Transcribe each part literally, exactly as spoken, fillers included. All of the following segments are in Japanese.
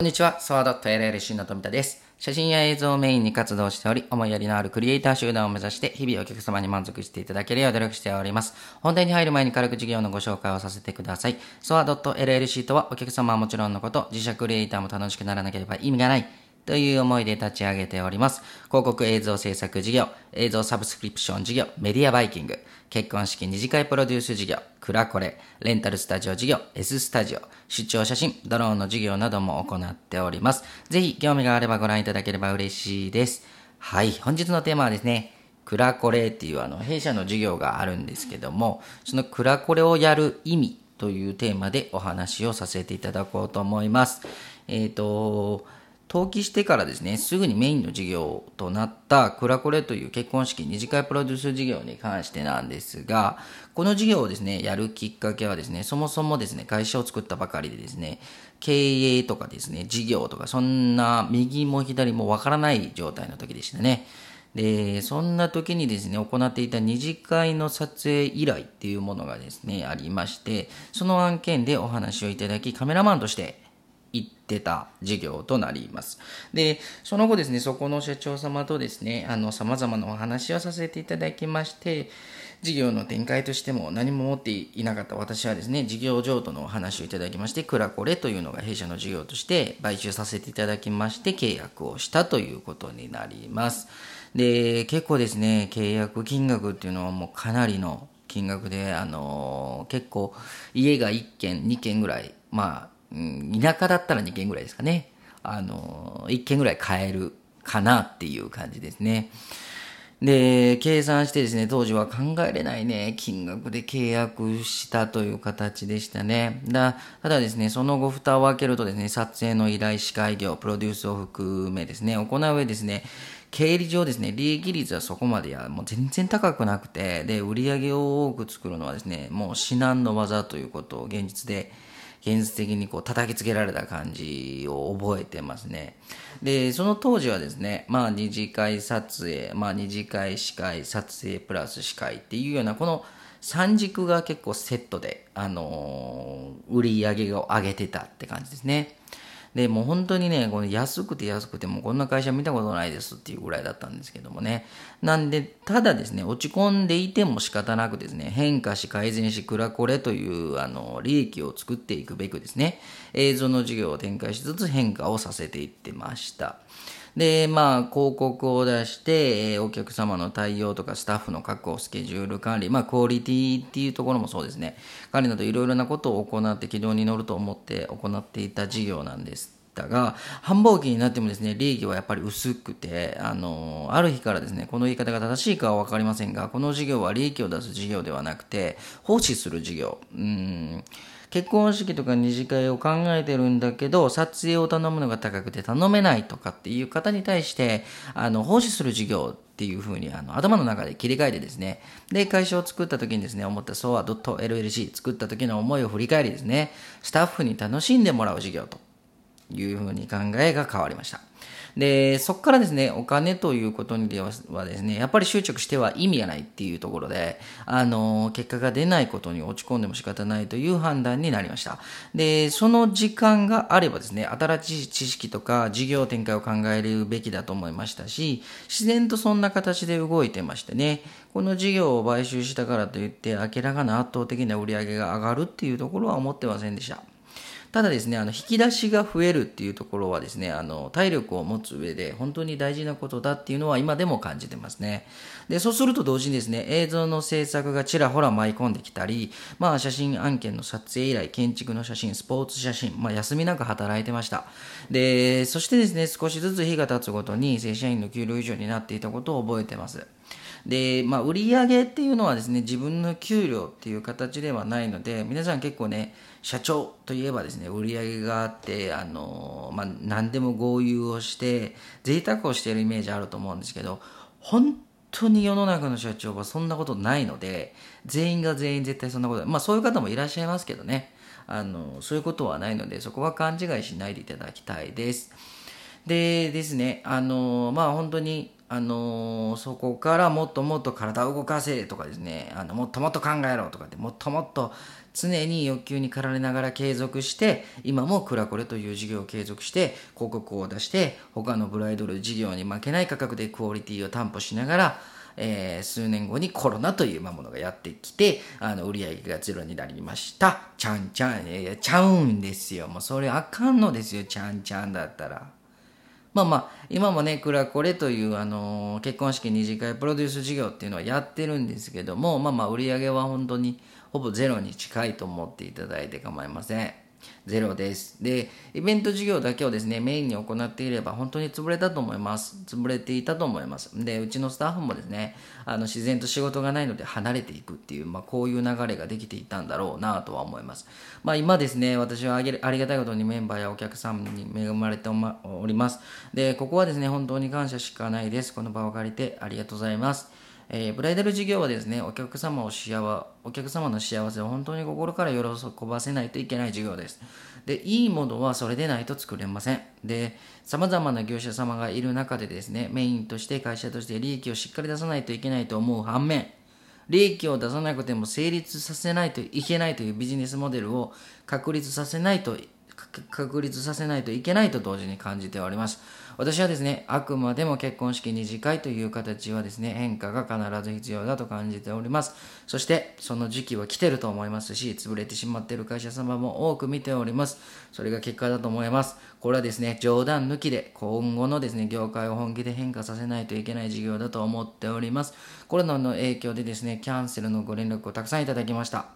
こんにちは、ソア ドット エル エル シー の富田です。写真や映像をメインに活動しており、思いやりのあるクリエイター集団を目指して、日々お客様に満足していただけるよう努力しております。本題に入る前に軽く事業のご紹介をさせてください。ソア ドット エル エル シー とは、お客様はもちろんのこと、自社クリエイターも楽しくならなければ意味がない。という思いで立ち上げております。広告映像制作事業、映像サブスクリプション事業、メディアバイキング、結婚式二次会プロデュース事業、クラコレ、レンタルスタジオ事業、S スタジオ、出張写真、ドローンの事業なども行っております。ぜひ興味があればご覧いただければ嬉しいです。はい、本日のテーマはですね、クラコレっていうあの弊社の事業があるんですけども、そのクラコレをやる意味というテーマでお話をさせていただこうと思います。えっと、登記してからですね、すぐにメインの事業となったクラコレという結婚式二次会プロデュース事業に関してなんですが、この事業をですね、やるきっかけはですね、そもそもですね、会社を作ったばかりでですね、経営とかですね、事業とか、そんな右も左もわからない状態の時でしたね。で、そんな時にですね、行っていた二次会の撮影依頼っていうものがですね、ありまして、その案件でお話をいただき、カメラマンとして、行ってた事業となります。で、その後ですね、そこの社長様とですね、あの、様々なお話をさせていただきまして、事業の展開としても何も持っていなかった私はですね、事業譲渡のお話をいただきまして、クラコレというのが弊社の事業として買収させていただきまして、契約をしたということになります。で、結構ですね、契約金額っていうのはもうかなりの金額で、あの、結構家がいっけん、にけんぐらい、まあ、田舎だったらにけんぐらいですかね。あの、いっけんぐらい買えるかなっていう感じですね。で、計算してですね、当時は考えれないね、金額で契約したという形でしたね。だ、ただですね、その後蓋を開けるとですね、撮影の依頼、司会業、プロデュースを含めですね、行う上ですね、経理上ですね、利益率はそこまでや、もう全然高くなくて、で、売り上げを多く作るのはですね、もう至難の技ということを現実で、現実的にこう叩きつけられた感じを覚えてますね。で、その当時はですね、まあ二次会撮影、まあ二次会司会、撮影プラス司会っていうような、この三軸が結構セットで、あのー、売り上げを上げてたって感じですね。で、もう本当にね、この安くて安くてもうこんな会社見たことないですっていうぐらいだったんですけどもね。なんで、ただですね、落ち込んでいても仕方なくですね、変化し改善しクラコレという、あの、利益を作っていくべくですね、映像の事業を展開しつつ変化をさせていってました。で、まあ、広告を出して、お客様の対応とかスタッフの確保、スケジュール管理、まあ、クオリティっていうところもそうですね。管理などいろいろなことを行って、軌道に乗ると思って行っていた事業なんですが、繁忙期になってもですね、利益はやっぱり薄くて、あの、ある日からですね、この言い方が正しいかはわかりませんが、この事業は利益を出す事業ではなくて、奉仕する事業。うーん結婚式とか二次会を考えてるんだけど、撮影を頼むのが高くて頼めないとかっていう方に対して、あの、奉仕する事業っていう風に、あの、頭の中で切り替えてですね、で、会社を作った時にですね、思ったソア ドット エル エル シー 作った時の思いを振り返りですね、スタッフに楽しんでもらう事業という風に考えが変わりました。で、そこからですね、お金ということにはですね、やっぱり執着しては意味がないっていうところで、あの、結果が出ないことに落ち込んでも仕方ないという判断になりました。で、その時間があればですね、新しい知識とか事業展開を考えるべきだと思いましたし、自然とそんな形で動いてましてね、この事業を買収したからといって、明らかな圧倒的な売り上げが上がるっていうところは思ってませんでした。ただですね、あの、引き出しが増えるっていうところはですね、あの、体力を持つ上で本当に大事なことだっていうのは今でも感じてますね。で、そうすると同時にですね、映像の制作がちらほら舞い込んできたり、まあ、写真案件の撮影依頼、建築の写真、スポーツ写真、まあ、休みなく働いてました。で、そしてですね、少しずつ日が経つごとに正社員の給料以上になっていたことを覚えてます。で、まあ、売り上げっていうのはですね、自分の給料っていう形ではないので、皆さん結構ね、社長といえばですね、売り上げがあって、あの、まあ、何でも豪遊をして、贅沢をしているイメージあると思うんですけど、本当に世の中の社長はそんなことないので、全員が全員絶対そんなことない。まあ、そういう方もいらっしゃいますけどね、あの、そういうことはないので、そこは勘違いしないでいただきたいです。でですね、あの、まあ、本当に、あのー、そこからもっともっと体を動かせとかですね、あの、もっともっと考えろとかって、もっともっと常に欲求に駆られながら継続して、今もクラコレという事業を継続して、広告を出して、他のブライダル事業に負けない価格でクオリティを担保しながら、えー、数年後にコロナというものがやってきて、あの売り上げがゼロになりました。ちゃんちゃん、いやいや、ちゃうんですよ。もうそれあかんのですよ、ちゃんちゃんだったら。まあまあ、今もね、クラコレという、あのー、結婚式二次会プロデュース事業っていうのはやってるんですけども、まあまあ、売り上げは本当にほぼゼロに近いと思っていただいて構いません。ゼロです。で、イベント事業だけをですね、メインに行っていれば本当に潰れたと思います。潰れていたと思います。で、うちのスタッフもですね、あの自然と仕事がないので離れていくっていう、まあ、こういう流れができていたんだろうなとは思います。まあ、今ですね、私はありがたいことにメンバーやお客さんに恵まれております。で、ここはですね、本当に感謝しかないです。この場を借りてありがとうございます。えー、ブライダル事業はですね、お客様を幸お客様の幸せを本当に心から喜ばせないといけない事業です。で、いいものはそれでないと作れません。で、様々な業者様がいる中でですね、メインとして会社として利益をしっかり出さないといけないと思う反面、利益を出さなくても成立させないといけないというビジネスモデルを確立させないと確立させないといけないと同時に感じております。私はですね、あくまでも結婚式二次会という形はですね、変化が必ず必要だと感じております。そして、その時期は来てると思いますし、潰れてしまっている会社様も多く見ております。それが結果だと思います。これはですね、冗談抜きで、今後のですね、業界を本気で変化させないといけない事業だと思っております。コロナの影響でですね、キャンセルのご連絡をたくさんいただきました。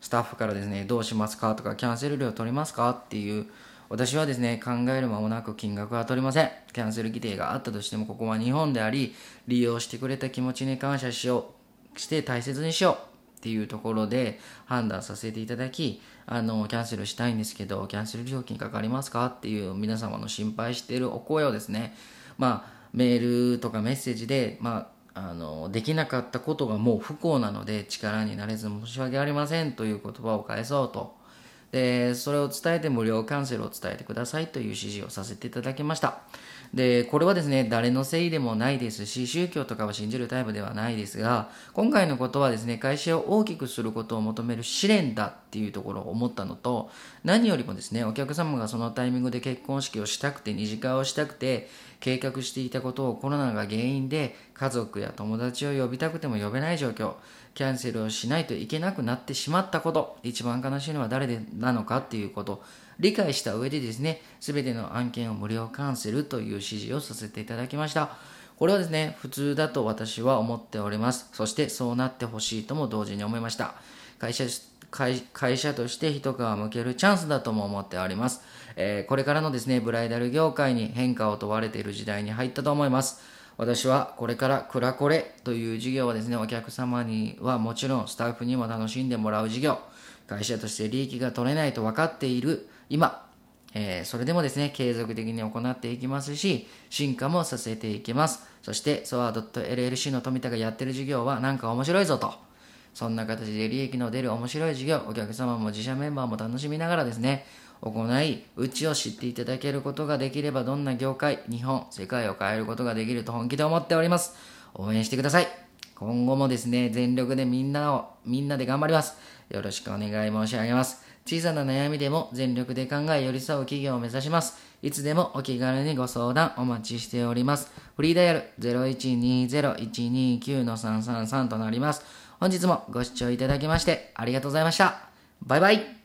スタッフからですね、どうしますかとか、キャンセル料取りますかっていう、私はですね、考える間もなく金額は取りません。キャンセル規定があったとしても、ここは日本であり、利用してくれた気持ちに感謝しよう、して大切にしようっていうところで判断させていただき、あの、キャンセルしたいんですけど、キャンセル料金かかりますかっていう皆様の心配しているお声をですね、まあ、メールとかメッセージで、まあ、あのできなかったことがもう不幸なので力になれず申し訳ありませんという言葉を返そうと、でそれを伝えて無料キャンセルを伝えてくださいという指示をさせていただきました。でこれはですね、誰のせいでもないですし、宗教とかは信じるタイプではないですが、今回のことはですね、会社を大きくすることを求める試練だっていうところを思ったのと、何よりもですね、お客様がそのタイミングで結婚式をしたくて、二次会をしたくて計画していたことをコロナが原因で家族や友達を呼びたくても呼べない状況、キャンセルをしないといけなくなってしまったこと、一番悲しいのは誰でなのかっていうことを理解した上でですね、すべての案件を無料キャンセルという指示をさせていただきました。これはですね、普通だと私は思っております。そしてそうなってほしいとも同時に思いました。会社会, 会社として一皮むけるチャンスだとも思っております、えー、これからのですね、ブライダル業界に変化を問われている時代に入ったと思います。私はこれからクラコレという事業はですね、お客様にはもちろんスタッフにも楽しんでもらう事業、会社として利益が取れないと分かっている今、えー、それでもですね、継続的に行っていきますし、進化もさせていきます。そして ソア ドット エルエルシー の富田がやってる事業はなんか面白いぞと、そんな形で利益の出る面白い事業、お客様も自社メンバーも楽しみながらですね、行い、うちを知っていただけることができれば、どんな業界、日本、世界を変えることができると本気で思っております。応援してください。今後もですね、全力でみんなを、みんなで頑張ります。よろしくお願い申し上げます。小さな悩みでも全力で考え寄り添う企業を目指します。いつでもお気軽にご相談お待ちしております。フリーダイヤル ゼロイチニーゼロ いちにきゅう さんさんさん となります。本日もご視聴いただきましてありがとうございました。バイバイ。